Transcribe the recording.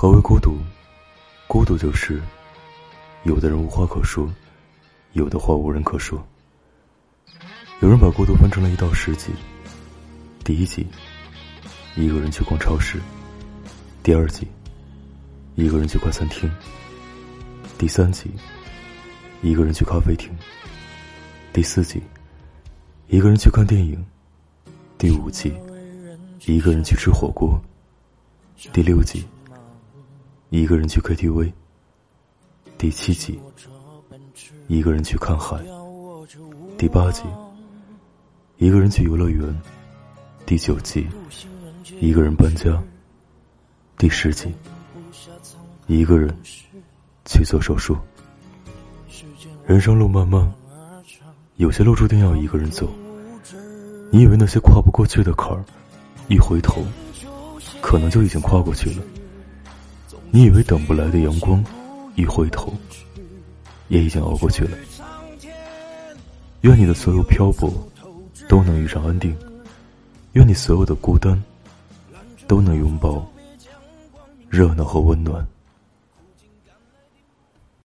何为孤独？孤独就是，有的人无话可说，有的话无人可说。有人把孤独分成了一到十级。第一级，一个人去逛超市；第二级，一个人去快餐厅；第三级，一个人去咖啡厅；第四级，一个人去看电影；第五级，一个人去吃火锅；第六级，一个人去 KTV； 第七级，一个人去看海；第八级，一个人去游乐园；第九级，一个人搬家；第十级，一个人去做手术。人生路漫漫，有些路注定要一个人走。你以为那些跨不过去的坎儿，一回头可能就已经跨过去了。你以为等不来的阳光，一回头也已经熬过去了。愿你的所有漂泊都能遇上安定，愿你所有的孤单都能拥抱热闹和温暖。